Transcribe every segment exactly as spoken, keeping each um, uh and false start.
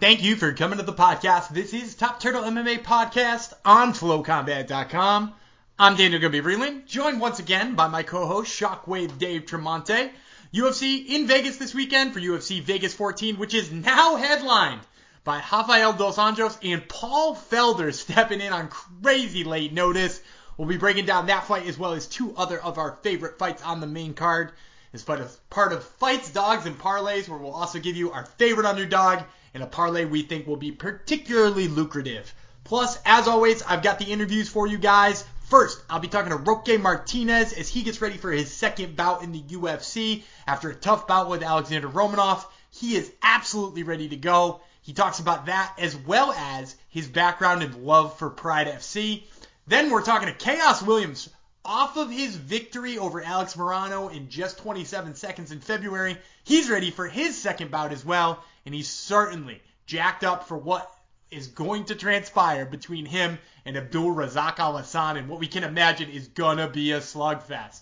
Thank you for coming to the podcast. This is Top Turtle M M A Podcast on flow combat dot com. I'm Daniel Gabby-Riedling, joined once again by my co-host Shockwave Dave Tremonte. U F C in Vegas this weekend for U F C Vegas fourteen, which is now headlined by Rafael Dos Anjos and Paul Felder stepping in on crazy late notice. We'll be breaking down that fight as well as two other of our favorite fights on the main card as part of Fights, Dogs, and Parlays, where we'll also give you our favorite underdog and a parlay we think will be particularly lucrative. Plus, as always, I've got the interviews for you guys. First, I'll be talking to Roque Martinez as he gets ready for his second bout in the U F C. After a tough bout with Alexander Romanov, he is absolutely ready to go. He talks about that as well as his background and love for Pride F C. Then we're talking to Khaos Williams. Off of his victory over Alex Morono in just twenty-seven seconds in February, he's ready for his second bout as well, and he's certainly jacked up for what is going to transpire between him and Abdul Razak Alhassan and what we can imagine is going to be a slugfest.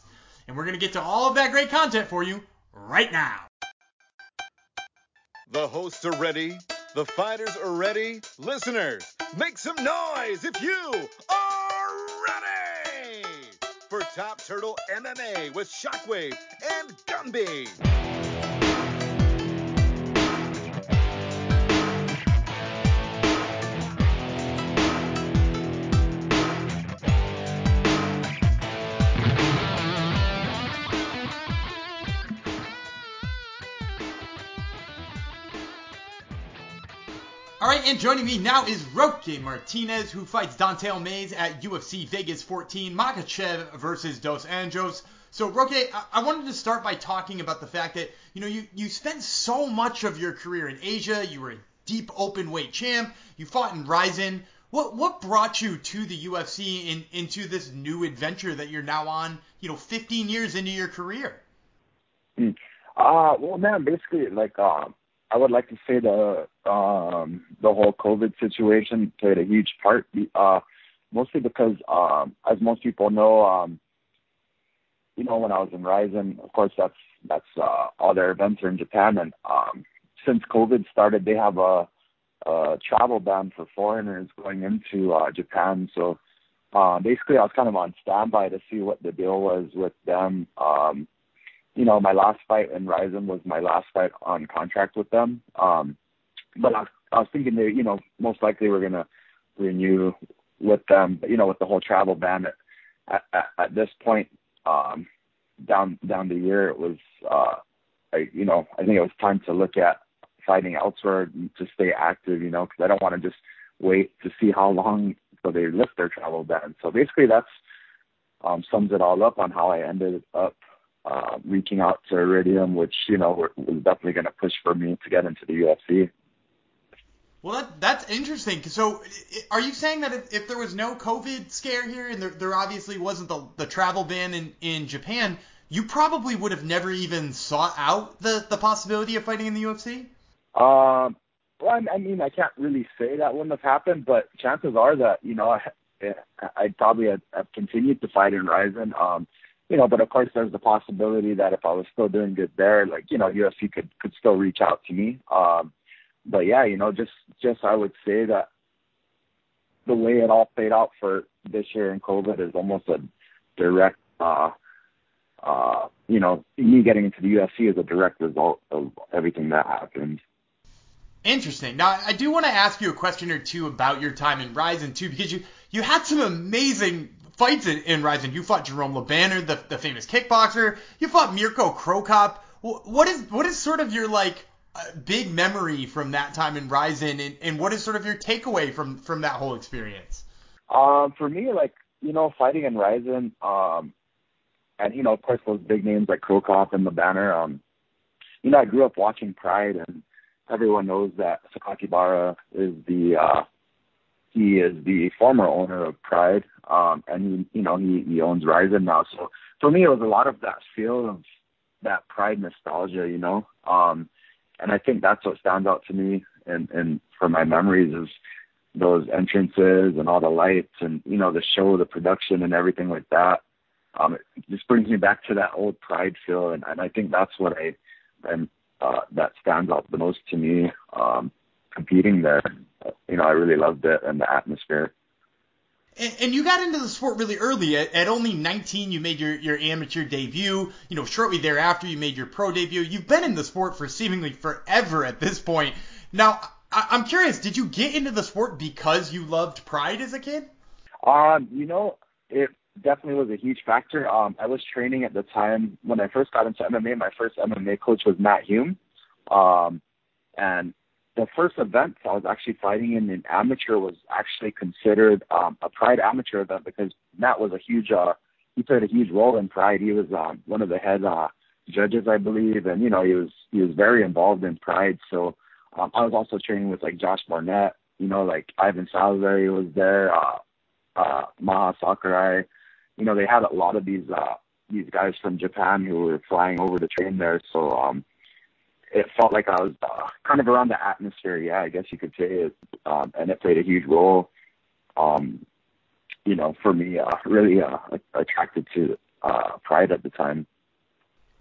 And we're going to get to all of that great content for you right now. The hosts are ready. The fighters are ready. Listeners, make some noise if you are ready for Top Turtle M M A with Shockwave and Gumby. All right, and joining me now is Roque Martinez, who fights Dontel Mays at U F C Vegas fourteen, Makhachev versus Dos Anjos. So, Roque, I-, I wanted to start by talking about the fact that, you know, you, you spent so much of your career in Asia. You were a deep open weight champ. You fought in Rizin. What what brought you to the U F C and into this new adventure that you're now on, you know, fifteen years into your career? Mm. Uh, well, man, basically, like... Uh... I would like to say the um, the whole COVID situation played a huge part, uh, mostly because, um, as most people know, um, you know, when I was in Rizin, of course, that's that's uh, all their events are in Japan, and um, since COVID started, they have a, a travel ban for foreigners going into uh, Japan. So uh, basically, I was kind of on standby to see what the deal was with them. Um, You know, my last fight in Rizin was my last fight on contract with them. Um, but I, I was thinking they, you know, most likely we're going to renew with them, but, you know, with the whole travel ban at, at, at this point, um, down, down the year, it was, uh, I, you know, I think it was time to look at fighting elsewhere to stay active, you know, cause I don't want to just wait to see how long till they lift their travel ban. So basically that's, um, sums it all up on how I ended up Uh, reaching out to Iridium, which, you know, was definitely going to push for me to get into the U F C. Well, that, that's interesting. So are you saying that if, if there was no COVID scare here and there, there obviously wasn't the, the travel ban in, in Japan, you probably would have never even sought out the, the possibility of fighting in the U F C? Um, well, I mean, I can't really say that wouldn't have happened, but chances are that, you know, I, I'd probably have, have continued to fight in Rizin. Um You know, but of course, there's the possibility that if I was still doing good there, like, you know, U F C could, could still reach out to me. Um, but yeah, you know, just, just I would say that the way it all played out for this year in COVID is almost a direct, uh, uh, you know, me getting into the U F C is a direct result of everything that happened. Interesting. Now, I do want to ask you a question or two about your time in Rizin, too, because you, you had some amazing fights in, in Rizin. You fought Jérôme Le Banner, the, the famous kickboxer. You fought Mirko Cro Cop. What is what is sort of your, like, big memory from that time in Rizin, and, and what is sort of your takeaway from, from that whole experience? Um, for me, like, you know, fighting in Rizin, um, and, you know, of course, those big names like Cro Cop and Le Banner, um, you know, I grew up watching Pride, and everyone knows that Sakakibara is the uh, he is the former owner of Pride, um, and he, you know he, he owns Rizin now. So for me, it was a lot of that feel of that Pride nostalgia, you know. Um, and I think that's what stands out to me, and and for my memories is those entrances and all the lights, and you know the show, the production, and everything like that. Um, it just brings me back to that old Pride feel, and, and I think that's what I I'm. Uh, that stands out the most to me. Um, competing there, you know, I really loved it and the atmosphere. And, and you got into the sport really early. At, at only nineteen, you made your, your amateur debut. You know, shortly thereafter, you made your pro debut. You've been in the sport for seemingly forever at this point. Now, I, I'm curious, did you get into the sport because you loved Pride as a kid? Um, you know, it definitely was a huge factor. Um, I was training at the time when I first got into M M A. My first M M A coach was Matt Hume. Um, and the first event I was actually fighting in an amateur was actually considered um, a Pride amateur event because Matt was a huge, uh, he played a huge role in Pride. He was um, one of the head uh, judges, I believe. And, you know, he was, he was very involved in Pride. So um, I was also training with like Josh Barnett, you know, like Ivan Salisbury was there, uh, uh, Maha Sakurai. You know, they had a lot of these, uh, these guys from Japan who were flying over to train there. So, um, it felt like I was uh, kind of around the atmosphere. Yeah, I guess you could say it. Um, and it played a huge role, um, you know, for me, uh, really uh, attracted to uh, Pride at the time.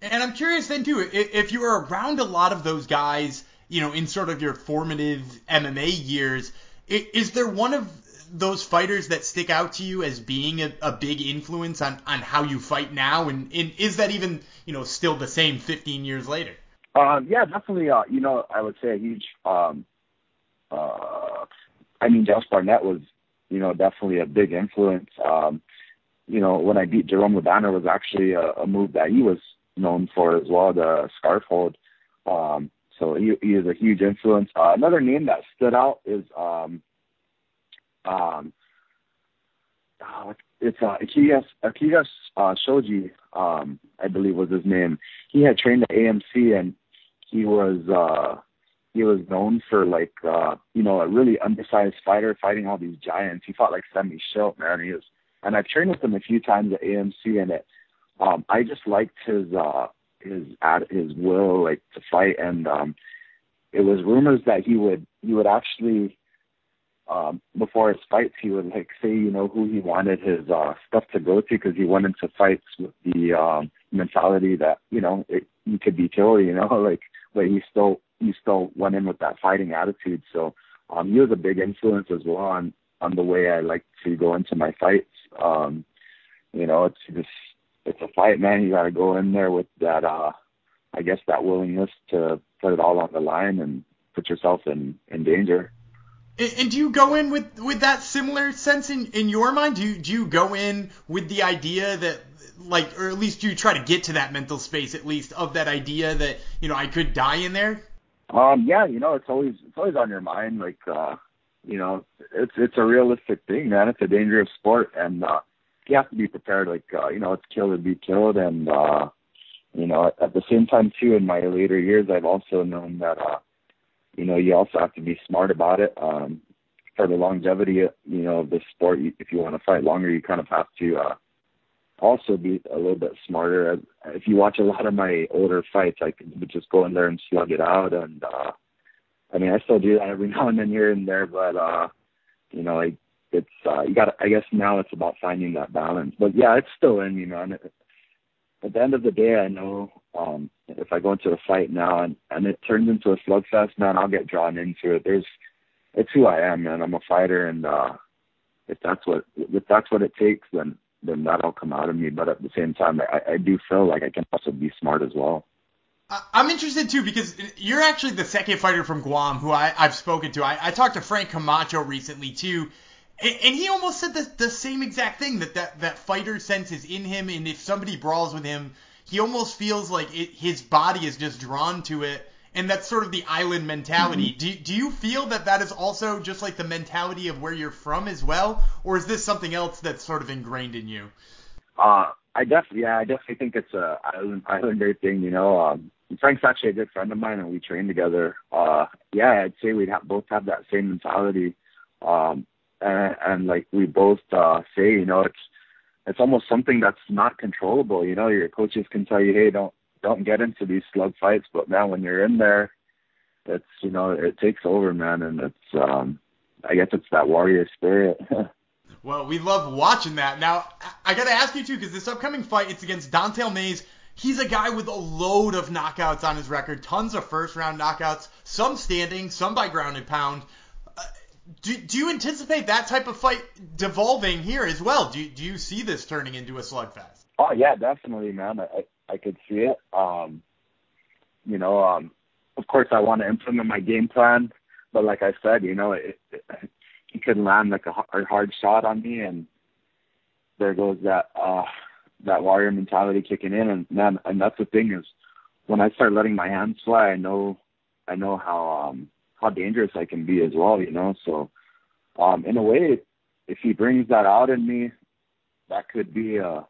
And I'm curious then, too, if you were around a lot of those guys, you know, in sort of your formative M M A years, is there one of those fighters that stick out to you as being a, a big influence on, on how you fight now? And, and is that even, you know, still the same fifteen years later? Um, yeah, definitely. Uh, you know, I would say a huge. Um, uh, I mean, Josh Barnett was, you know, definitely a big influence. Um, you know, when I beat Jérôme Le Banner was actually a, a move that he was known for as well, the scarf hold. Um, so he, he is a huge influence. Uh, another name that stood out is um, um, oh, it's uh, Akiya Akiya uh, Shoji, um, I believe was his name. He had trained at A M C and. He was uh, he was known for, like, uh, you know, a really undersized fighter fighting all these giants. He fought, like, Semi Schilt, man. He was, and I've trained with him a few times at A M C, and it, um, I just liked his uh, his ad, his will, like, to fight. And um, it was rumors that he would he would actually, um, before his fights, he would, like, say, you know, who he wanted his uh, stuff to go to because he went into fights with the um, mentality that, you know, it, he could be killed, you know, like, but he still he still went in with that fighting attitude. So um, he was a big influence as well on, on the way I like to go into my fights. Um, you know, it's just it's a fight, man. You got to go in there with that, uh, I guess, that willingness to put it all on the line and put yourself in, in danger. And, and do you go in with, with that similar sense in, in your mind? Do you, do you go in with the idea that, like, or at least you try to get to that mental space, at least, of that idea that, you know, I could die in there? Um, yeah, you know, it's always, it's always on your mind. Like, uh, you know, it's, it's a realistic thing, man. It's a dangerous sport. And, uh, you have to be prepared. Like, uh, you know, it's kill or be killed. And, uh, you know, at the same time too, in my later years, I've also known that, uh, you know, you also have to be smart about it. Um, for the longevity, you know, of the sport, if you want to fight longer, you kind of have to, uh, also be a little bit smarter. If you watch a lot of my older fights, I could just go in there and slug it out. And, uh, I mean, I still do that every now and then here and there, but, uh, you know, like it's, uh, you gotta, I guess now it's about finding that balance, but yeah, it's still in, you know, and it, at the end of the day, I know, um, if I go into a fight now and, and it turns into a slugfest, man, I'll get drawn into it. There's, it's who I am, man. I'm a fighter. And, uh, if that's what, if that's what it takes, then, then that'll come out of me. But at the same time, I, I do feel like I can also be smart as well. I'm interested, too, because you're actually the second fighter from Guam who I, I've spoken to. I, I talked to Frank Camacho recently, too, and, and he almost said the, the same exact thing, that, that that fighter sense is in him, and if somebody brawls with him, he almost feels like it, his body is just drawn to it, and that's sort of the island mentality. Mm-hmm. Do, do you feel that that is also just like the mentality of where you're from as well, or is this something else that's sort of ingrained in you? Uh, I definitely, yeah, I definitely think it's a island, islander thing, you know. Um, Frank's actually a good friend of mine, and we train together. Uh, yeah, I'd say we have, both have that same mentality, um, and, and like we both uh, say, you know, it's it's almost something that's not controllable. You know, your coaches can tell you, hey, don't don't get into these slug fights, but man, when you're in there, it's, you know, it takes over, man, and it's um, I guess it's that warrior spirit. Well, we love watching that. Now, I got to ask you, too, because this upcoming fight, it's against Dontel Mays. He's a guy with a load of knockouts on his record, tons of first-round knockouts, some standing, some by ground and pound. Uh, do, do you anticipate that type of fight devolving here as well? Do, do you see this turning into a slugfest? Oh, yeah, definitely, man. I, I could see it. Um, you know, um, of course I want to implement my game plan, but like I said, you know, it, it, he could land like a hard, hard shot on me, and there goes that... Uh, that warrior mentality kicking in. And man, and that's the thing is, when I start letting my hands fly, I know, I know how, um, how dangerous I can be as well, you know? So, um, in a way, if he brings that out in me, that could be a,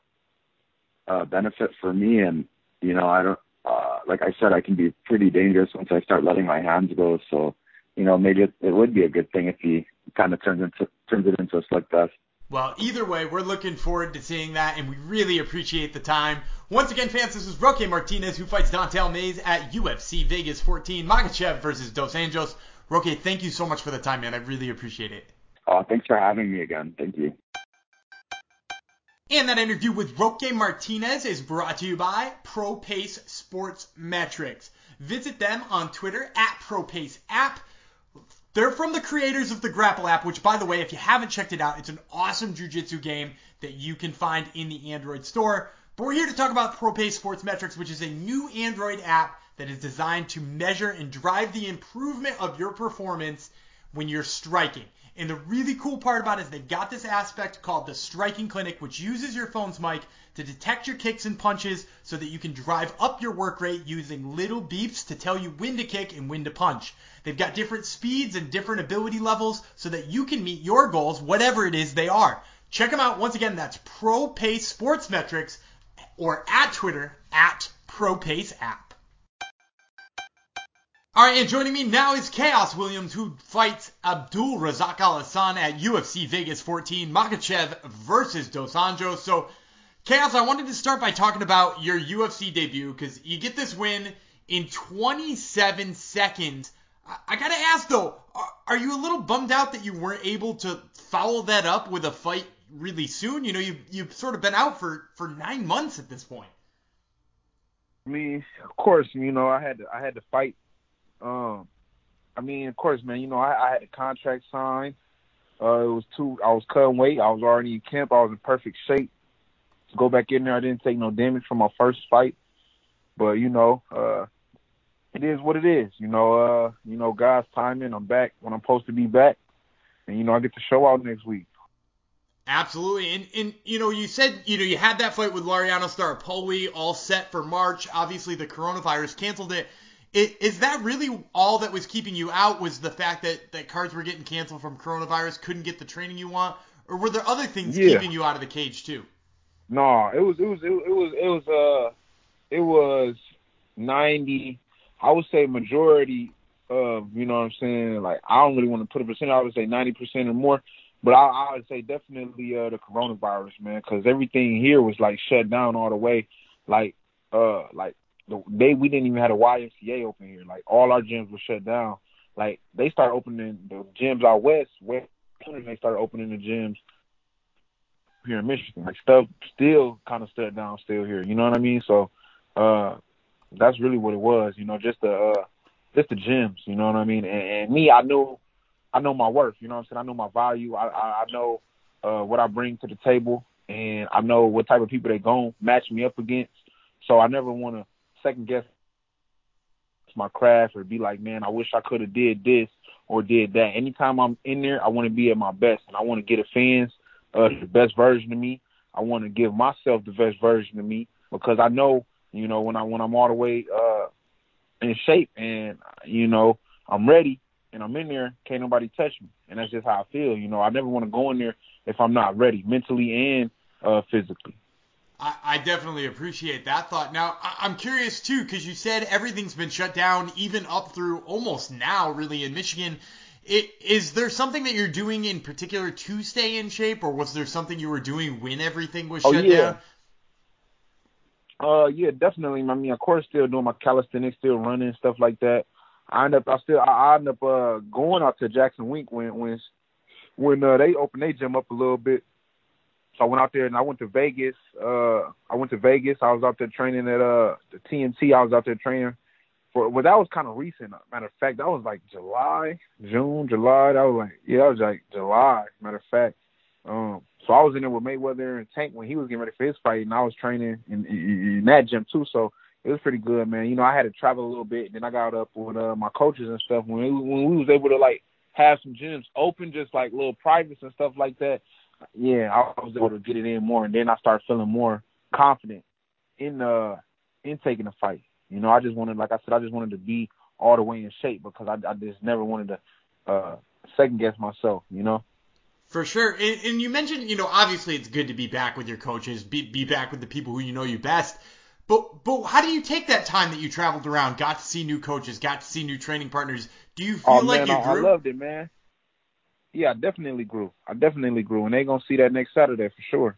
a benefit for me. And, you know, I don't, uh, like I said, I can be pretty dangerous once I start letting my hands go. So, you know, maybe it, it would be a good thing if he kind of turns into, turns it into a slugfest. Well, either way, we're looking forward to seeing that, and we really appreciate the time. Once again, fans, this is Roque Martinez, who fights Dontel Mays at U F C Vegas fourteen, Makhachev versus Dos Anjos. Roque, thank you so much for the time, man. I really appreciate it. Uh, thanks for having me again. Thank you. And that interview with Roque Martinez is brought to you by Pro Pace Sports Metrics. Visit them on Twitter, at Pro Pace App. They're from the creators of the Grapple app, which, by the way, if you haven't checked it out, it's an awesome jiu-jitsu game that you can find in the Android store. But we're here to talk about ProPace Sports Metrics, which is a new Android app that is designed to measure and drive the improvement of your performance when you're striking. And the really cool part about it is they've got this aspect called the Striking Clinic, which uses your phone's mic to detect your kicks and punches so that you can drive up your work rate using little beeps to tell you when to kick and when to punch. They've got different speeds and different ability levels so that you can meet your goals, whatever it is they are. Check them out. Once again, that's ProPace Sports Metrics, or at Twitter, at ProPace App. All right, and joining me now is Khaos Williams, who fights Abdul Razak Alhassan at U F C Vegas fourteen, Makhachev versus Dos Anjos. So, Khaos, I wanted to start by talking about your U F C debut, because you get this win in twenty-seven seconds. I gotta ask though, are you a little bummed out that you weren't able to foul that up with a fight really soon? You know, you you've sort of been out for, for nine months at this point. I mean, of course, you know, I had to, I had to fight. Um, I mean, of course, man, you know, I, I had a contract signed. Uh, it was two. I was cutting weight. I was already in camp. I was in perfect shape to go back in there. I didn't take no damage from my first fight, but you know, uh. It is what it is, you know. Uh, you know, God's timing. I'm back when I'm supposed to be back, and you know, I get to show out next week. Absolutely, and and you know, you said you know you had that fight with Lariano Staropoli all set for March. Obviously, the coronavirus canceled it. it. Is that really all that was keeping you out? Was the fact that that cards were getting canceled from coronavirus, couldn't get the training you want, or were there other things yeah. keeping you out of the cage too? No, it was it was it, it was it was uh it was ninety. I would say majority of, you know what I'm saying, like, I don't really want to put a percentage. I would say ninety percent or more. But I, I would say definitely uh, the coronavirus, man, because everything here was, like, shut down all the way. Like, uh, like the day we didn't even have a Y M C A open here. Like, all our gyms were shut down. Like, they started opening the gyms out west. West they started opening the gyms here in Michigan. Like, stuff still kind of shut down still here. You know what I mean? So, uh that's really what it was, you know, just the uh, just the gyms, you know what I mean? And, and me, I know I know my worth, you know what I'm saying? I know my value. I, I, I know uh, what I bring to the table, and I know what type of people they're going to match me up against. So I never want to second-guess my craft or be like, man, I wish I could have did this or did that. Anytime I'm in there, I want to be at my best, and I want to get the fans uh, the best version of me. I want to give myself the best version of me, because I know – you know, when I when I'm all the way uh, in shape and you know I'm ready and I'm in there, can't nobody touch me, and that's just how I feel. You know, I never want to go in there if I'm not ready, mentally and uh, physically. I, I definitely appreciate that thought. Now, I, I'm curious too, because you said everything's been shut down, even up through almost now, really, in Michigan. It, is there something that you're doing in particular to stay in shape, or was there something you were doing when everything was shut oh, yeah. down? Uh, yeah, definitely. I mean, of course, still doing my calisthenics, still running, stuff like that. I end up, I still, I end up uh, going out to Jackson Wink when, when, when uh, they open their gym up a little bit. So I went out there and I went to Vegas. Uh, I went to Vegas. I was out there training at uh, the T M T. I was out there training for, well, that was kind of recent. Matter of fact, that was like July, June, July. That was like, yeah, that was like July. Matter of fact. Um, so I was in there with Mayweather and Tank when he was getting ready for his fight, and I was training in, in, in that gym too. So it was pretty good, man. You know, I had to travel a little bit, and then I got up with uh, my coaches and stuff when we, when we was able to like have some gyms open, just like little privates and stuff like that. Yeah, I was able to get it in more, and then I started feeling more confident in uh in taking the fight. You know, I just wanted, like I said, I just wanted to be all the way in shape because I, I just never wanted to uh, second guess myself. You know. For sure. And, and you mentioned, you know, obviously it's good to be back with your coaches, be, be back with the people who you know you best. But but how do you take that time that you traveled around, got to see new coaches, got to see new training partners? Do you feel oh, like man, you I, grew? I loved it, man. Yeah, I definitely grew. I definitely grew. And they're going to see that next Saturday for sure.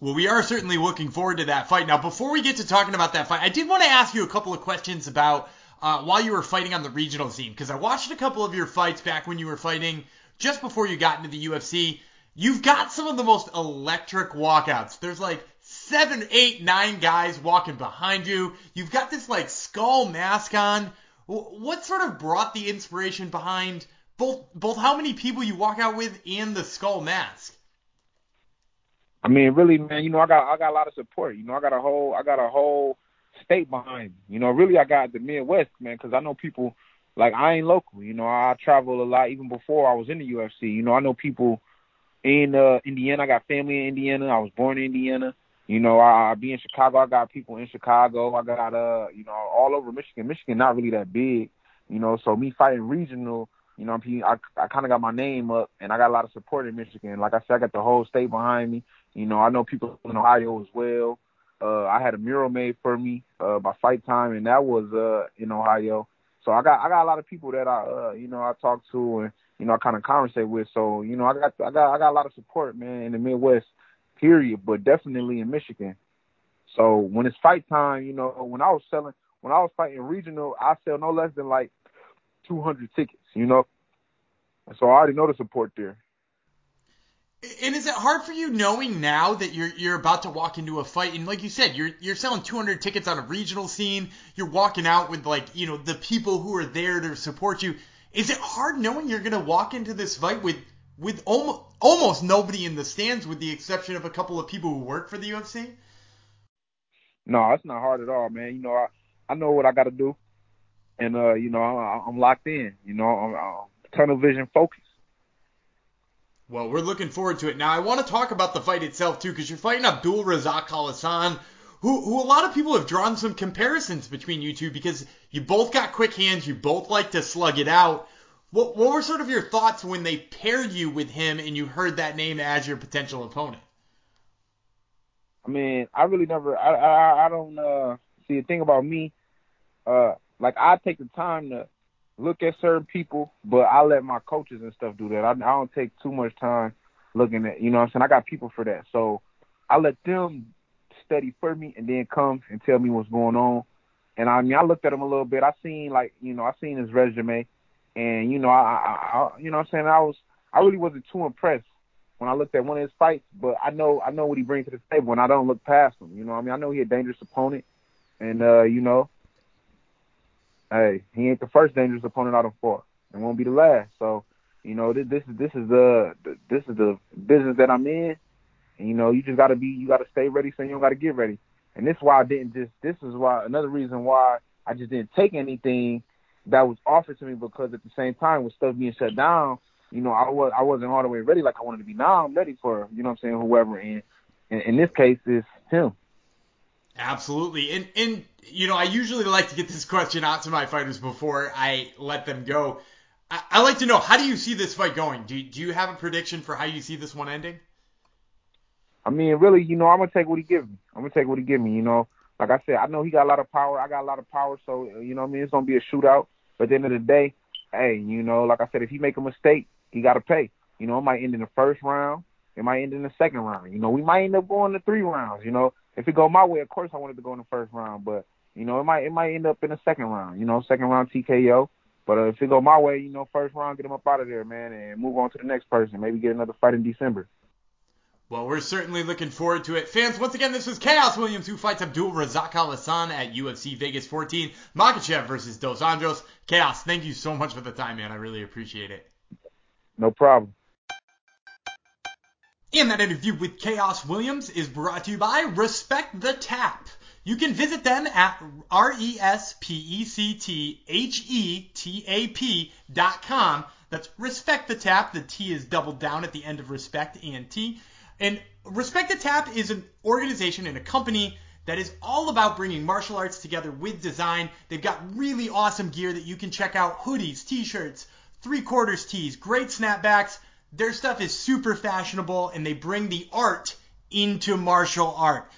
Well, we are certainly looking forward to that fight. Now, before we get to talking about that fight, I did want to ask you a couple of questions about uh, while you were fighting on the regional scene, because I watched a couple of your fights back when you were fighting – just before you got into the U F C, you've got some of the most electric walkouts. There's like seven, eight, nine guys walking behind you. You've got this like skull mask on. What sort of brought the inspiration behind both both how many people you walk out with and the skull mask? I mean, really, man, you know, I got I got a lot of support. You know, I got a whole I got a whole state behind me. You know, really, I got the Midwest, man, because I know people. Like, I ain't local, you know, I travel a lot even before I was in the U F C. You know, I know people in uh, Indiana. I got family in Indiana. I was born in Indiana. You know, I, I be in Chicago. I got people in Chicago. I got, uh, you know, all over Michigan. Michigan not really that big, you know, so me fighting regional, you know, I, I kind of got my name up, and I got a lot of support in Michigan. Like I said, I got the whole state behind me. You know, I know people in Ohio as well. Uh, I had a mural made for me uh, by fight time, and that was uh, in Ohio. So I got I got a lot of people that I uh, you know I talk to and you know I kind of conversate with. So you know I got I got I got a lot of support, man, in the Midwest, period. But definitely in Michigan. So when it's fight time, you know, when I was selling when I was fighting regional, I sell no less than like two hundred tickets, you know. So I already know the support there. And is it hard for you knowing now that you're you're about to walk into a fight? And like you said, you're you're selling two hundred tickets on a regional scene. You're walking out with, like, you know, the people who are there to support you. Is it hard knowing you're going to walk into this fight with with almost, almost nobody in the stands, with the exception of a couple of people who work for the U F C? No, it's not hard at all, man. You know, I, I know what I got to do. And, uh, you know, I, I'm locked in. You know, I'm, I'm tunnel vision focused. Well, we're looking forward to it. Now, I want to talk about the fight itself, too, because you're fighting Abdul Razak Alhassan, who, who a lot of people have drawn some comparisons between you two because you both got quick hands. You both like to slug it out. What, what were sort of your thoughts when they paired you with him and you heard that name as your potential opponent? I mean, I really never – I I, I don't uh, – see, the thing about me, uh, like, I take the time to – look at certain people, but I let my coaches and stuff do that. I, I don't take too much time looking at, you know what I'm saying? I got people for that. So I let them study for me and then come and tell me what's going on. And I mean, I looked at him a little bit. I seen like, you know, I seen his resume and, you know, I, I, I you know what I'm saying? I was, I really wasn't too impressed when I looked at one of his fights, but I know, I know what he brings to the table and I don't look past him. You know what I mean? I know he a dangerous opponent and, uh, you know, hey, he ain't the first dangerous opponent I done fought, and won't be the last. So, you know, this, this is this is the this is the business that I'm in. And, you know, you just gotta be, you gotta stay ready, so you don't gotta get ready. And this is why I didn't just. This is why another reason why I just didn't take anything that was offered to me, because at the same time with stuff being shut down, you know, I was I wasn't all the way ready like I wanted to be. Now I'm ready for, you know what I'm saying, whoever. And in, in this case, it's him. Absolutely. And, and, you know, I usually like to get this question out to my fighters before I let them go. I, I like to know, how do you see this fight going? Do, do you have a prediction for how you see this one ending? I mean, really, you know, I'm going to take what he gives me. I'm going to take what he gives me, you know. Like I said, I know he got a lot of power. I got a lot of power. So, you know what I mean? It's going to be a shootout. But at the end of the day, hey, you know, like I said, if he make a mistake, he got to pay. You know, it might end in the first round. It might end in the second round. You know, we might end up going to three rounds, you know. If it go my way, of course I wanted to go in the first round, but you know it might it might end up in the second round, you know, second round T K O. But uh, if it go my way, you know, first round, get him up out of there, man, and move on to the next person. Maybe get another fight in December. Well, we're certainly looking forward to it. Fans, once again, this is Khaos Williams, who fights Abdul Razak Alhassan at U F C Vegas fourteen. Makachev versus Dos Anjos. Khaos, thank you so much for the time, man. I really appreciate it. No problem. And that interview with Khaos Williams is brought to you by Respect the Tap. You can visit them at respect the tap dot com. That's Respect the Tap. The T is doubled down at the end of respect and T. And Respect the Tap is an organization and a company that is all about bringing martial arts together with design. They've got really awesome gear that you can check out. Hoodies, T-shirts, three-quarters tees, great snapbacks. Their stuff is super fashionable, and they bring the art into martial art.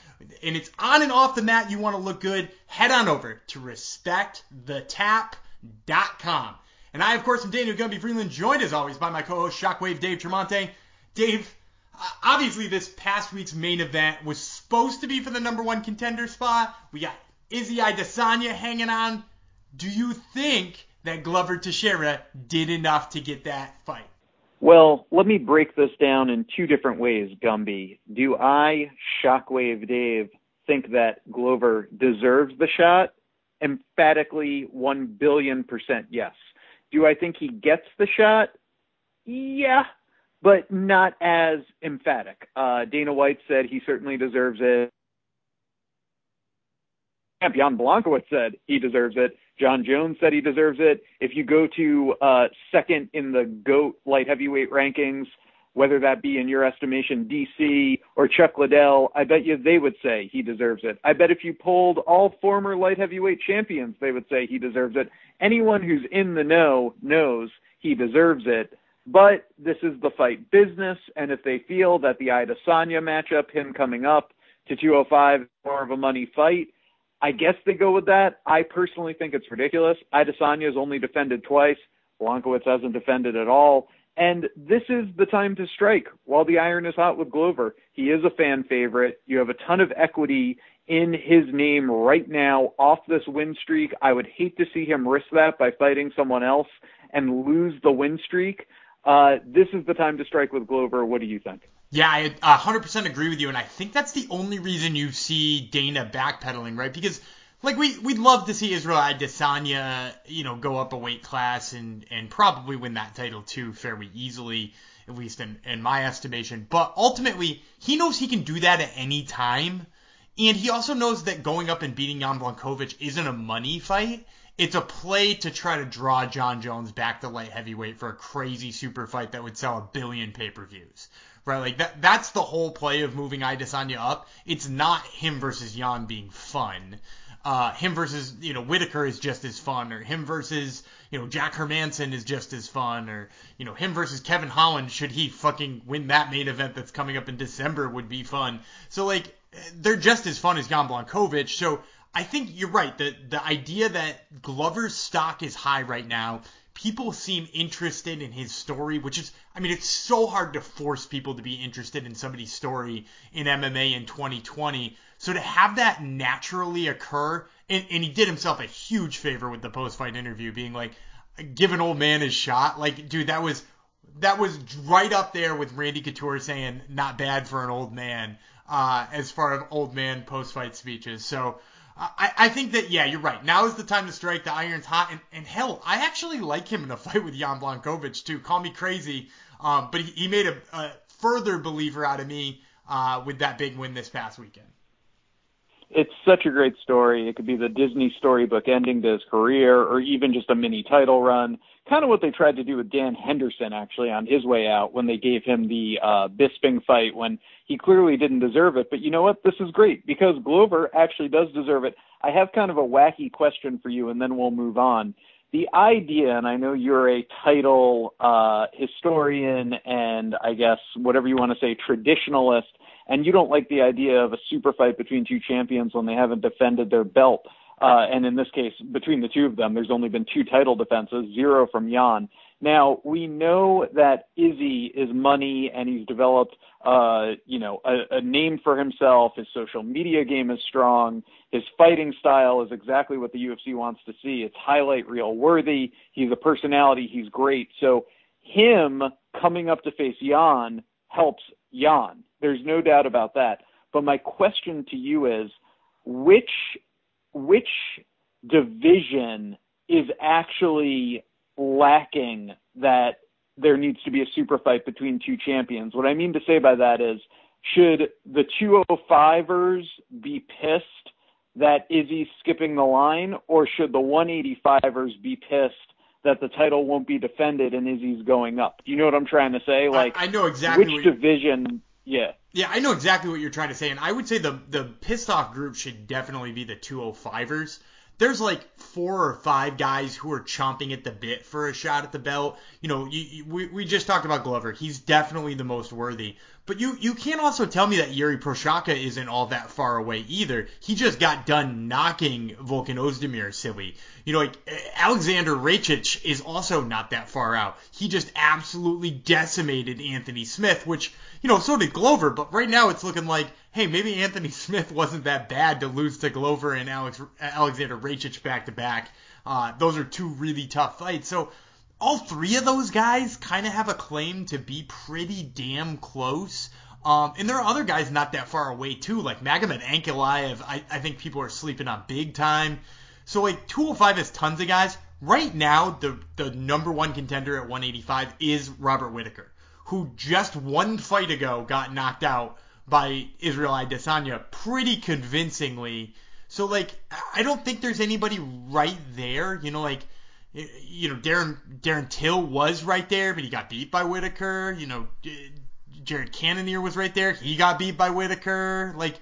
And it's on and off the mat. You want to look good, head on over to respect the tap dot com. And I, of course, am Daniel Gabby-Riedling, joined as always by my co-host Shockwave Dave Tremonte. Dave, obviously this past week's main event was supposed to be for the number one contender spot. We got Izzy Adesanya hanging on. Do you think that Glover Teixeira did enough to get that fight? Well, let me break this down in two different ways, Gumby. Do I, Shockwave Dave, think that Glover deserves the shot? Emphatically, one billion percent yes. Do I think he gets the shot? Yeah, but not as emphatic. Uh, Dana White said he certainly deserves it. Jan Blachowicz said he deserves it. John Jones said he deserves it. If you go to uh, second in the GOAT light heavyweight rankings, whether that be in your estimation D C or Chuck Liddell, I bet you they would say he deserves it. I bet if you polled all former light heavyweight champions, they would say he deserves it. Anyone who's in the know knows he deserves it. But this is the fight business, and if they feel that the Adesanya matchup, him coming up to two oh five, more of a money fight, I guess they go with that. I personally think it's ridiculous. Adesanya's only defended twice. Blachowicz hasn't defended at all. And this is the time to strike while the iron is hot with Glover. He is a fan favorite. You have a ton of equity in his name right now off this win streak. I would hate to see him risk that by fighting someone else and lose the win streak. Uh, this is the time to strike with Glover. What do you think? Yeah, I one hundred percent agree with you, and I think that's the only reason you see Dana backpedaling, right? Because, like, we, we'd love to see Israel Adesanya, you know, go up a weight class and, and probably win that title, too, fairly easily, at least in, in my estimation. But ultimately, he knows he can do that at any time, and he also knows that going up and beating Jan Blachowicz isn't a money fight. It's a play to try to draw John Jones back to light heavyweight for a crazy super fight that would sell a billion pay-per-views. Right, like that that's the whole play of moving Adesanya up. It's not him versus Jan being fun. Uh, him versus, you know, Whittaker is just as fun, or him versus, you know, Jack Hermansson is just as fun, or, you know, him versus Kevin Holland, should he fucking win that main event that's coming up in December, would be fun. So, like, they're just as fun as Jan Blachowicz. So I think you're right. The the idea that Glover's stock is high right now, people seem interested in his story, which is, I mean, it's so hard to force people to be interested in somebody's story in M M A in twenty twenty. So to have that naturally occur, and, and he did himself a huge favor with the post-fight interview, being like, give an old man his shot. Like, dude, that was that was right up there with Randy Couture saying, not bad for an old man, uh, as far as old man post-fight speeches. So I, I think that, yeah, you're right. Now is the time to strike. The iron's hot. And, and hell, I actually like him in a fight with Jan Blachowicz, too. Call me crazy. Um, but he, he made a, a further believer out of me uh, with that big win this past weekend. It's such a great story. It could be the Disney storybook ending to his career, or even just a mini title run. Kind of what they tried to do with Dan Henderson, actually, on his way out when they gave him the uh, Bisping fight when he clearly didn't deserve it. But you know what? This is great because Glover actually does deserve it. I have kind of a wacky question for you, and then we'll move on. The idea, and I know you're a title uh, historian and I guess whatever you want to say, traditionalist, and you don't like the idea of a super fight between two champions when they haven't defended their belt. Uh, and in this case, between the two of them, there's only been two title defenses, zero from Jan. Now, we know that Izzy is money and he's developed, uh, you know, a, a name for himself. His social media game is strong. His fighting style is exactly what the U F C wants to see. It's highlight reel worthy. He's a personality. He's great. So him coming up to face Jan helps Jan. There's no doubt about that. But my question to you is, which which division is actually lacking that there needs to be a super fight between two champions? What I mean to say by that is, should the two oh fivers be pissed that Izzy's skipping the line, or should the one eighty-fivers be pissed that the title won't be defended and Izzy's going up? Do you know what I'm trying to say? Like, I, I know exactly which you... division. Yeah. Yeah, I know exactly what you're trying to say, and I would say the the pissed off group should definitely be the two oh fivers. There's like four or five guys who are chomping at the bit for a shot at the belt. You know, you, you, we we just talked about Glover. He's definitely the most worthy. But you you can't also tell me that Jiří Procházka isn't all that far away either. He just got done knocking Volkan Ozdemir silly. You know, like Alexander Rakić is also not that far out. He just absolutely decimated Anthony Smith, which, you know, so did Glover, but right now it's looking like, hey, maybe Anthony Smith wasn't that bad to lose to Glover and Alex Alexander Rakić back-to-back. Uh, those are two really tough fights. So all three of those guys kind of have a claim to be pretty damn close. Um, and there are other guys not that far away, too, like Magomed Ankalaev. I, I think people are sleeping on big time. So, like, two oh five has tons of guys. Right now, the, the number one contender at one eighty-five is Robert Whittaker, who just one fight ago got knocked out by Israel Adesanya pretty convincingly. So, like, I don't think there's anybody right there. You know, like, you know, Darren Darren Till was right there, but he got beat by Whittaker. You know, Jared Cannonier was right there. He got beat by Whittaker. Like,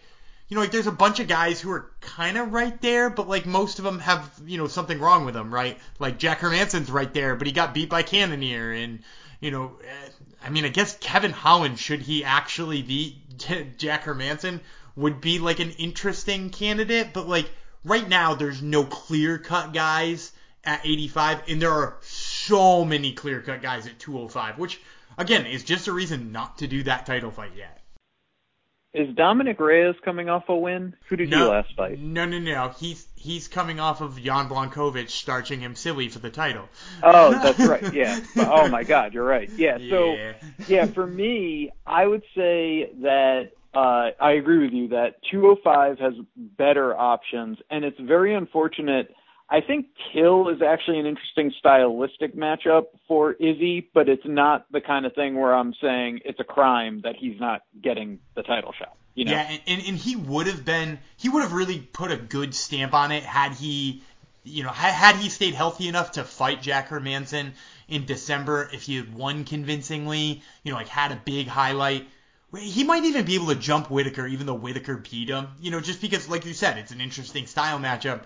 you know, like, there's a bunch of guys who are kind of right there, but, like, most of them have, you know, something wrong with them, right? Like, Jack Hermansson's right there, but he got beat by Cannonier, and... You know, I mean, I guess Kevin Holland, should he actually be Jack Hermansson, would be like an interesting candidate. But like right now, there's no clear-cut guys at eighty-five, and there are so many clear-cut guys at two oh five, which, again, is just a reason not to do that title fight yet. Is Dominic Reyes coming off a win? Who did no, you last fight? No, no, no. He's he's coming off of Jan Blachowicz starching him silly for the title. Oh, that's right. Yeah. Oh, my God. You're right. Yeah. So, yeah, yeah for me, I would say that uh, I agree with you that two oh five has better options, and it's very unfortunate. I think Till is actually an interesting stylistic matchup for Izzy, but it's not the kind of thing where I'm saying it's a crime that he's not getting the title shot. You know? Yeah, and, and, and he would have been – he would have really put a good stamp on it had he – you know, had, had he stayed healthy enough to fight Jack Hermansson in December, if he had won convincingly, you know, like had a big highlight – he might even be able to jump Whittaker, even though Whittaker beat him, you know, just because, like you said, it's an interesting style matchup.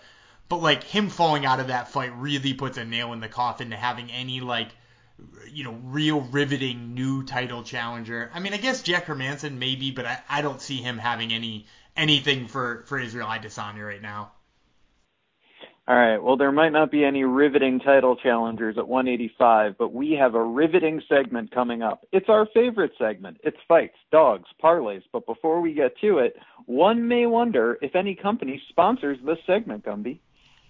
But, like, him falling out of that fight really puts a nail in the coffin to having any, like, you know, real riveting new title challenger. I mean, I guess Jack Hermansson maybe, but I, I don't see him having any anything for, for Israel Adesanya right now. All right. Well, there might not be any riveting title challengers at one eighty-five, but we have a riveting segment coming up. It's our favorite segment. It's fights, dogs, parlays. But before we get to it, one may wonder if any company sponsors this segment, Gumby.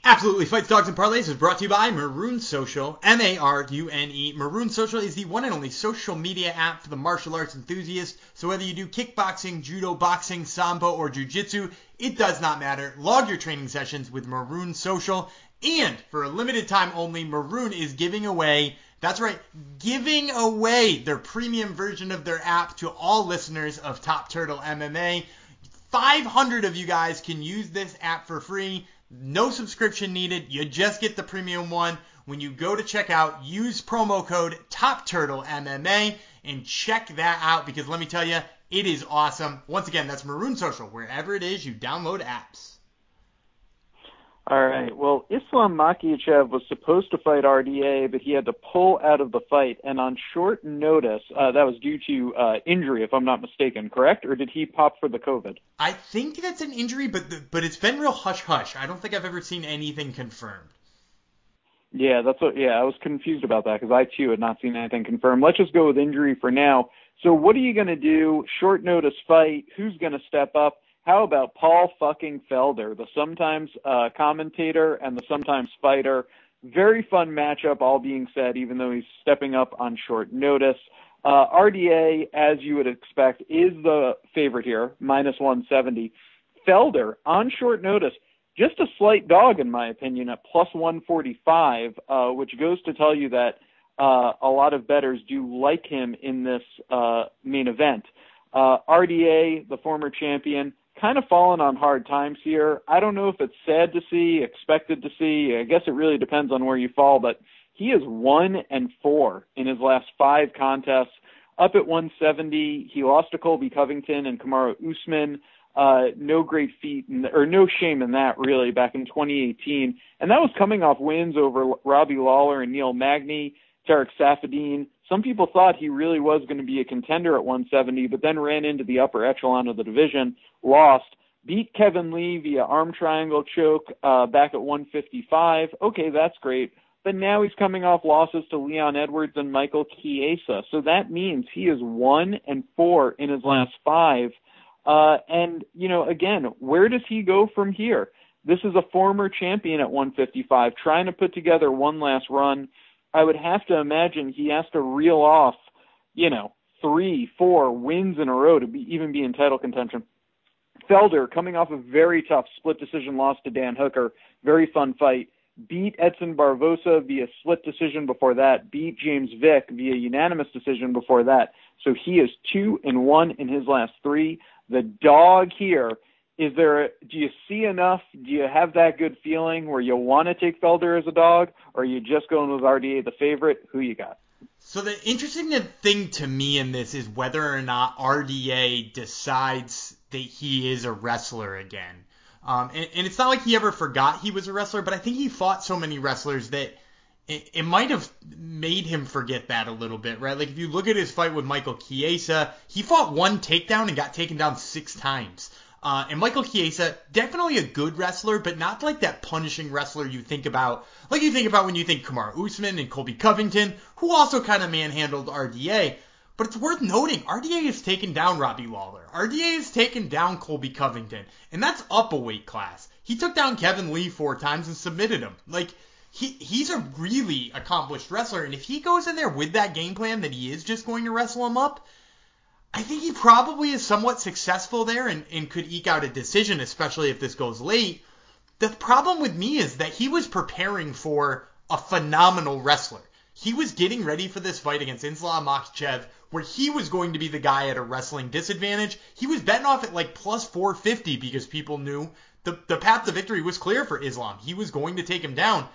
Absolutely. Fights, Dogs, and Parlays is brought to you by Maroon Social, M A R U N E. Maroon Social is the one and only social media app for the martial arts enthusiast. So whether you do kickboxing, judo, boxing, sambo, or jiu-jitsu, it does not matter. Log your training sessions with Maroon Social. And for a limited time only, Maroon is giving away, that's right, giving away their premium version of their app to all listeners of Top Turtle M M A. five hundred of you guys can use this app for free. No subscription needed. You just get the premium one. When you go to checkout, use promo code TopTurtleMMA and check that out because let me tell you, it is awesome. Once again, that's Maroon Social. Wherever it is, you download apps. All right. Well, Islam Makhachev was supposed to fight R D A, but he had to pull out of the fight. And on short notice, uh, that was due to uh, injury, if I'm not mistaken, correct? Or did he pop for the COVID? I think that's an injury, but the, but it's been real hush-hush. I don't think I've ever seen anything confirmed. Yeah, that's what, yeah, I was confused about that because I, too, had not seen anything confirmed. Let's just go with injury for now. So what are you going to do? Short notice fight. Who's going to step up? How about Paul fucking Felder, the sometimes uh, commentator and the sometimes fighter? Very fun matchup, all being said, even though he's stepping up on short notice. Uh, R D A, as you would expect, is the favorite here, minus one seventy. Felder, on short notice, just a slight dog, in my opinion, at plus one forty-five, uh, which goes to tell you that uh, a lot of bettors do like him in this uh, main event. Uh, R D A, the former champion, kind of fallen on hard times here. I don't know if it's sad to see, expected to see. I guess it really depends on where you fall, but he is one and four in his last five contests. Up at one seventy, he lost to Colby Covington and Kamaru Usman. Uh, no great feat, in, or no shame in that, really, back in twenty eighteen. And that was coming off wins over Robbie Lawler and Neil Magny, Tarek Safadine. Some people thought he really was going to be a contender at one seventy, but then ran into the upper echelon of the division, lost, beat Kevin Lee via arm triangle choke uh, back at one fifty-five. Okay, that's great. But now he's coming off losses to Leon Edwards and Michael Chiesa. So that means he is one and four in his last five. Uh, and, you know, again, where does he go from here? This is a former champion at one fifty-five trying to put together one last run. I would have to imagine he has to reel off, you know, three, four wins in a row to be, even be in title contention. Felder, coming off a very tough split decision loss to Dan Hooker, very fun fight, beat Edson Barbosa via split decision before that, beat James Vick via unanimous decision before that. So he is two and one in his last three. The dog here, is there, do you see enough? Do you have that good feeling where you want to take Felder as a dog, or are you just going with R D A the favorite? Who you got? So the interesting thing to me in this is whether or not R D A decides that he is a wrestler again. Um, and, and it's not like he ever forgot he was a wrestler, but I think he fought so many wrestlers that it, it might have made him forget that a little bit, right? Like, if you look at his fight with Michael Chiesa, he fought one takedown and got taken down six times. Uh, and Michael Chiesa, definitely a good wrestler, but not like that punishing wrestler you think about, like you think about when you think Kamaru Usman and Colby Covington, who also kind of manhandled R D A. But it's worth noting, R D A has taken down Robbie Lawler. R D A has taken down Colby Covington. And that's up a weight class. He took down Kevin Lee four times and submitted him. Like, he he's a really accomplished wrestler. And if he goes in there with that game plan that he is just going to wrestle him up, I think he probably is somewhat successful there and, and could eke out a decision, especially if this goes late. The problem with me is that he was preparing for a phenomenal wrestler. He was getting ready for this fight against Islam Makhachev, where he was going to be the guy at a wrestling disadvantage. He was betting off at like plus four fifty because people knew the, the path to victory was clear for Islam. He was going to take him down.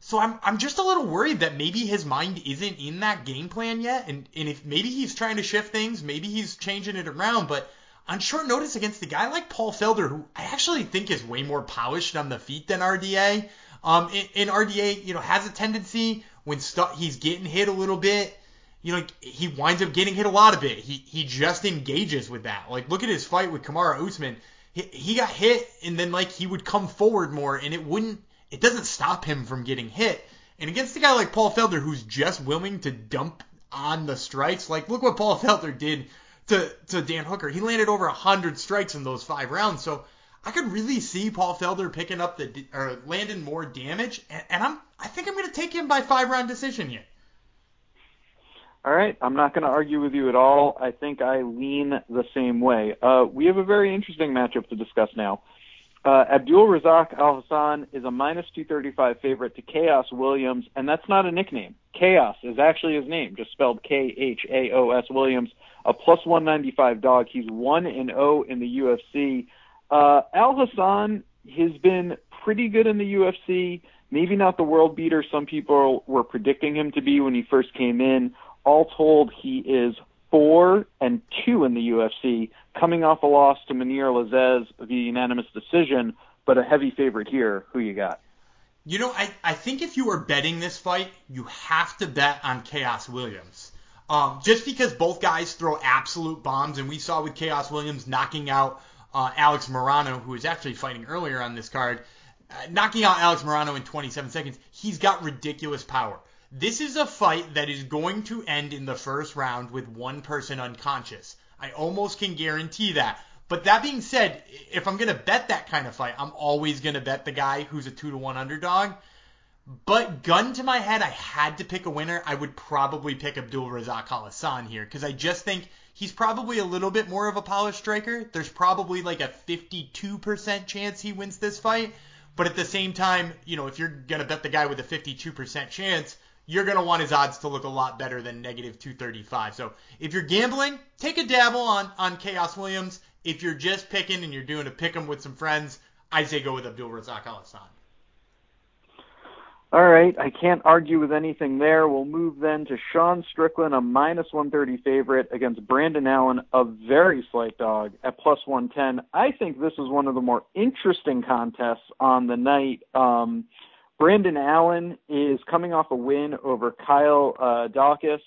So I'm I'm just a little worried that maybe his mind isn't in that game plan yet. And, and if maybe he's trying to shift things, maybe he's changing it around. But on short notice against a guy like Paul Felder, who I actually think is way more polished on the feet than R D A. Um, and, and R D A, you know, has a tendency when stu- he's getting hit a little bit, you know, he winds up getting hit a lot of it. He he just engages with that. Like, look at his fight with Kamaru Usman. He, he got hit, and then, like, he would come forward more, and it wouldn't, it doesn't stop him from getting hit. And against a guy like Paul Felder, who's just willing to dump on the strikes, like, look what Paul Felder did to, to Dan Hooker. He landed over one hundred strikes in those five rounds. So I could really see Paul Felder picking up the, or landing more damage, and, and I'm, I think I'm going to take him by five-round decision here. All right, I'm not going to argue with you at all. I think I lean the same way. Uh, we have a very interesting matchup to discuss now. Uh, Abdul Razak Alhassan is a minus two thirty-five favorite to Khaos Williams, and that's not a nickname. Khaos is actually his name, just spelled K H A O S Williams, a plus one ninety-five dog. He's one and oh in the U F C. Uh, Alhassan has been pretty good in the U F C, maybe not the world beater some people were predicting him to be when he first came in. All told, he is four and two in the U F C, coming off a loss to Munir Lazez via unanimous decision, but a heavy favorite here. Who you got? You know, I, I think if you are betting this fight, you have to bet on Khaos Williams. Um, just because both guys throw absolute bombs, and we saw with Khaos Williams knocking out uh, Alex Morono, who was actually fighting earlier on this card, uh, knocking out Alex Morono in twenty-seven seconds. He's got ridiculous power. This is a fight that is going to end in the first round with one person unconscious. I almost can guarantee that. But that being said, if I'm going to bet that kind of fight, I'm always going to bet the guy who's a two to one underdog. But gun to my head, I had to pick a winner. I would probably pick Abdul Razak Alhassan here because I just think he's probably a little bit more of a polished striker. There's probably like a fifty-two percent chance he wins this fight. But at the same time, you know, if you're going to bet the guy with a fifty-two percent chance, you're going to want his odds to look a lot better than negative two thirty-five. So if you're gambling, take a dabble on, on Khaos Williams. If you're just picking and you're doing a pick 'em with some friends, I say go with Abdul Razak Alhassan. All right, I can't argue with anything there. We'll move then to Sean Strickland, a minus one thirty favorite against Brandon Allen, a very slight dog at plus one ten. I think this is one of the more interesting contests on the night. Um, Brandon Allen is coming off a win over Kyle uh, Daukaus,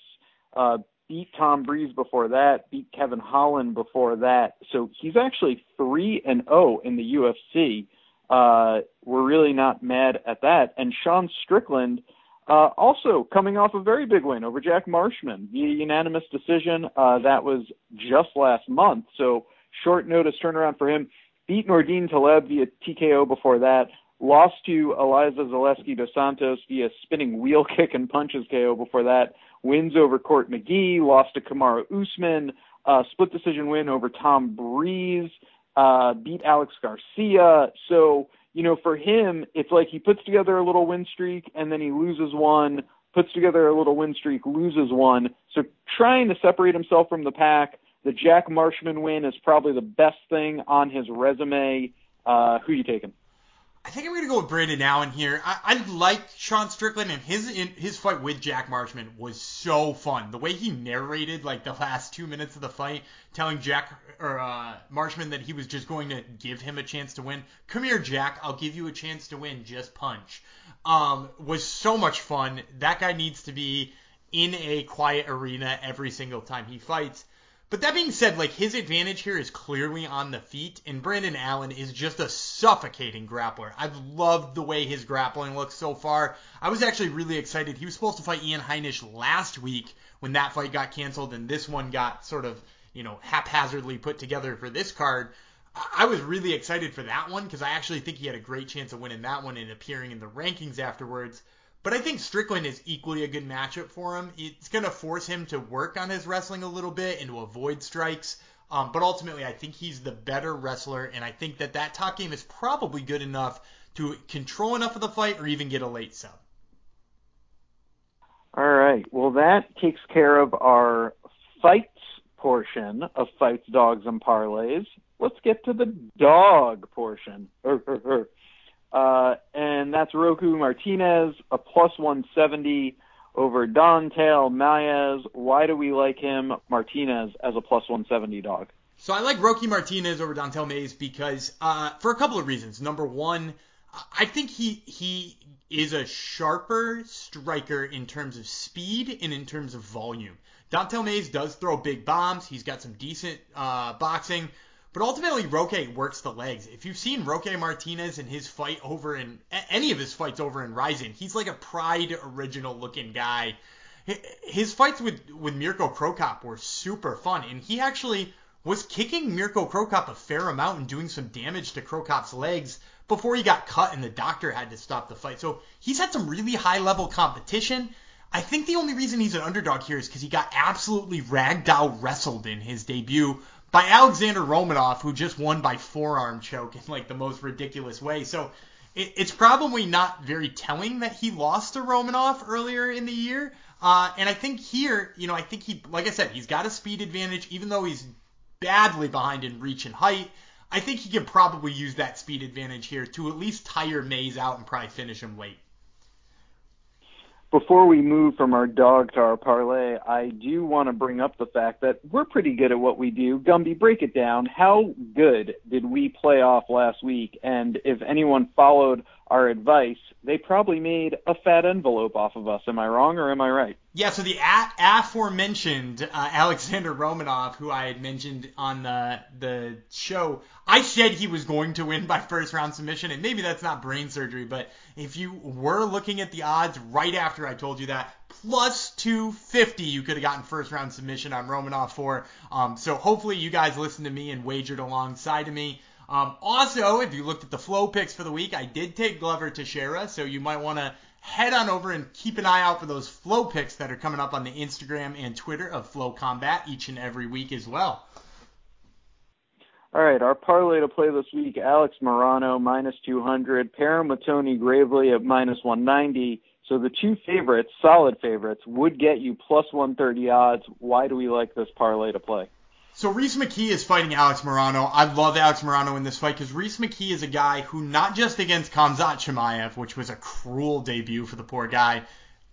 uh, beat Tom Breeze before that, beat Kevin Holland before that. So he's actually three and oh in the U F C. Uh, we're really not mad at that. And Sean Strickland, uh, also coming off a very big win over Jack Marshman via unanimous decision. Uh, that was just last month. So short notice turnaround for him. Beat Nordin Taleb via T K O before that. Lost to Eliza Zaleski dos Santos via spinning wheel kick and punches K O before that. Wins over Court McGee. Lost to Kamaru Usman. Uh, split decision win over Tom Breeze. Uh, beat Alex Garcia. So, you know, for him, it's like he puts together a little win streak and then he loses one, puts together a little win streak, loses one. So trying to separate himself from the pack. The Jack Marshman win is probably the best thing on his resume. Uh, who you taking? I think I'm going to go with Brandon Allen here. I, I like Sean Strickland, and his in, his fight with Jack Marshman was so fun. The way he narrated like the last two minutes of the fight, telling Jack or uh, Marshman that he was just going to give him a chance to win. Come here, Jack. I'll give you a chance to win. Just punch. Um, was so much fun. That guy needs to be in a quiet arena every single time he fights. But that being said, like, his advantage here is clearly on the feet, and Brandon Allen is just a suffocating grappler. I've loved the way his grappling looks so far. I was actually really excited. He was supposed to fight Ian Heinisch last week when that fight got canceled, and this one got sort of, you know, haphazardly put together for this card. I was really excited for that one because I actually think he had a great chance of winning that one and appearing in the rankings afterwards. But I think Strickland is equally a good matchup for him. It's going to force him to work on his wrestling a little bit and to avoid strikes. Um, but ultimately, I think he's the better wrestler, and I think that that top game is probably good enough to control enough of the fight or even get a late sub. All right. Well, that takes care of our fights portion of Fights, Dogs, and Parlays. Let's get to the dog portion. Er, er, er. Uh, and that's Roque Martinez, a plus one seventy over Dontel Maes. Why do we like him, Martinez, as a plus one seventy dog? So I like Roque Martinez over Dontel Maes because, uh, for a couple of reasons. Number one, I think he, he is a sharper striker in terms of speed and in terms of volume. Dontel Maes does throw big bombs. He's got some decent, uh, boxing. But ultimately, Roque works the legs. If you've seen Roque Martinez in his fight over in any of his fights over in Rizin, he's like a Pride original looking guy. His fights with, with Mirko Cro Cop were super fun, and he actually was kicking Mirko Cro Cop a fair amount and doing some damage to Cro Cop's legs before he got cut and the doctor had to stop the fight. So he's had some really high level competition. I think the only reason he's an underdog here is because he got absolutely ragdoll wrestled in his debut by Alexander Romanov, who just won by forearm choke in, like, the most ridiculous way. So it, it's probably not very telling that he lost to Romanov earlier in the year. Uh, and I think here, you know, I think he, like I said, he's got a speed advantage, even though he's badly behind in reach and height. I think he can probably use that speed advantage here to at least tire Mays out and probably finish him late. Before we move from our dog to our parlay, I do want to bring up the fact that we're pretty good at what we do. Gumby, break it down. How good did we play off last week? And if anyone followed our advice, they probably made a fat envelope off of us. Am I wrong or am I right? Yeah, so the a- aforementioned uh, Alexander Romanov, who I had mentioned on the, the show, I said he was going to win by first-round submission, and maybe that's not brain surgery, but if you were looking at the odds right after I told you that, plus two fifty you could have gotten first-round submission on Romanov for. Um, so hopefully you guys listened to me and wagered alongside of me. Um, also, if you looked at the flow picks for the week, I did take Glover Teixeira, so you might want to head on over and keep an eye out for those flow picks that are coming up on the Instagram and Twitter of Flow Combat each and every week as well. All right, our parlay to play this week, Alex Morono, minus two hundred. Pair him with Tony Gravely at minus one ninety. So the two favorites, solid favorites, would get you plus one thirty odds. Why do we like this parlay to play? So Reese McKee is fighting Alex Morono. I love Alex Morono in this fight because Reese McKee is a guy who, not just against Khamzat Chimaev, which was a cruel debut for the poor guy,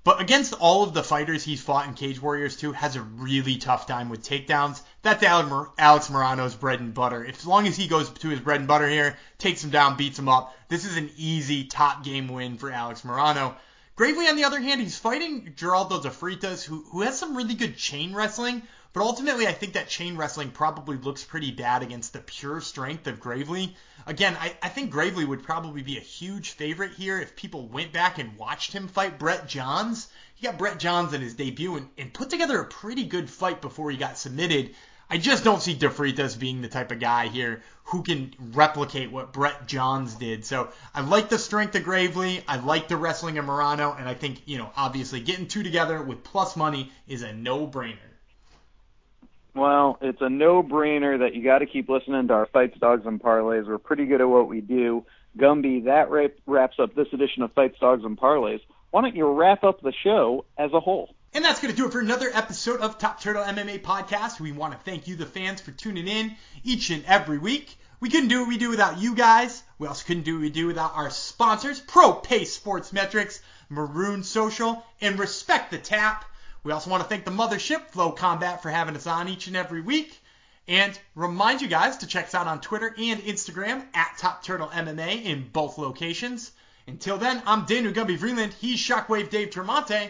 but against all of the fighters he's fought in Cage Warriors two, has a really tough time with takedowns. That's Alex Morano's bread and butter. As long as he goes to his bread and butter here, takes him down, beats him up, this is an easy top game win for Alex Morono. Gravely, on the other hand, he's fighting Geraldo de Freitas, who, who has some really good chain wrestling, but ultimately I think that chain wrestling probably looks pretty bad against the pure strength of Gravely. Again, I, I think Gravely would probably be a huge favorite here if people went back and watched him fight Brett Johns. He got Brett Johns in his debut and, and put together a pretty good fight before he got submitted. I just don't see de Freitas being the type of guy here who can replicate what Brett Johns did. So I like the strength of Gravely. I like the wrestling of Morono. And I think, you know, obviously getting two together with plus money is a no-brainer. Well, it's a no-brainer that you got to keep listening to our Fights, Dogs, and Parlays. We're pretty good at what we do. Gumby, that wraps up this edition of Fights, Dogs, and Parlays. Why don't you wrap up the show as a whole? And that's going to do it for another episode of Top Turtle M M A Podcast. We want to thank you, the fans, for tuning in each and every week. We couldn't do what we do without you guys. We also couldn't do what we do without our sponsors, Pro Pace Sports Metrics, Maroon Social, and Respect the Tap. We also want to thank the mothership, Flow Combat, for having us on each and every week. And remind you guys to check us out on Twitter and Instagram, at Top Turtle M M A, in both locations. Until then, I'm Daniel Gabby-Riedling. He's Shockwave Dave Tremonte.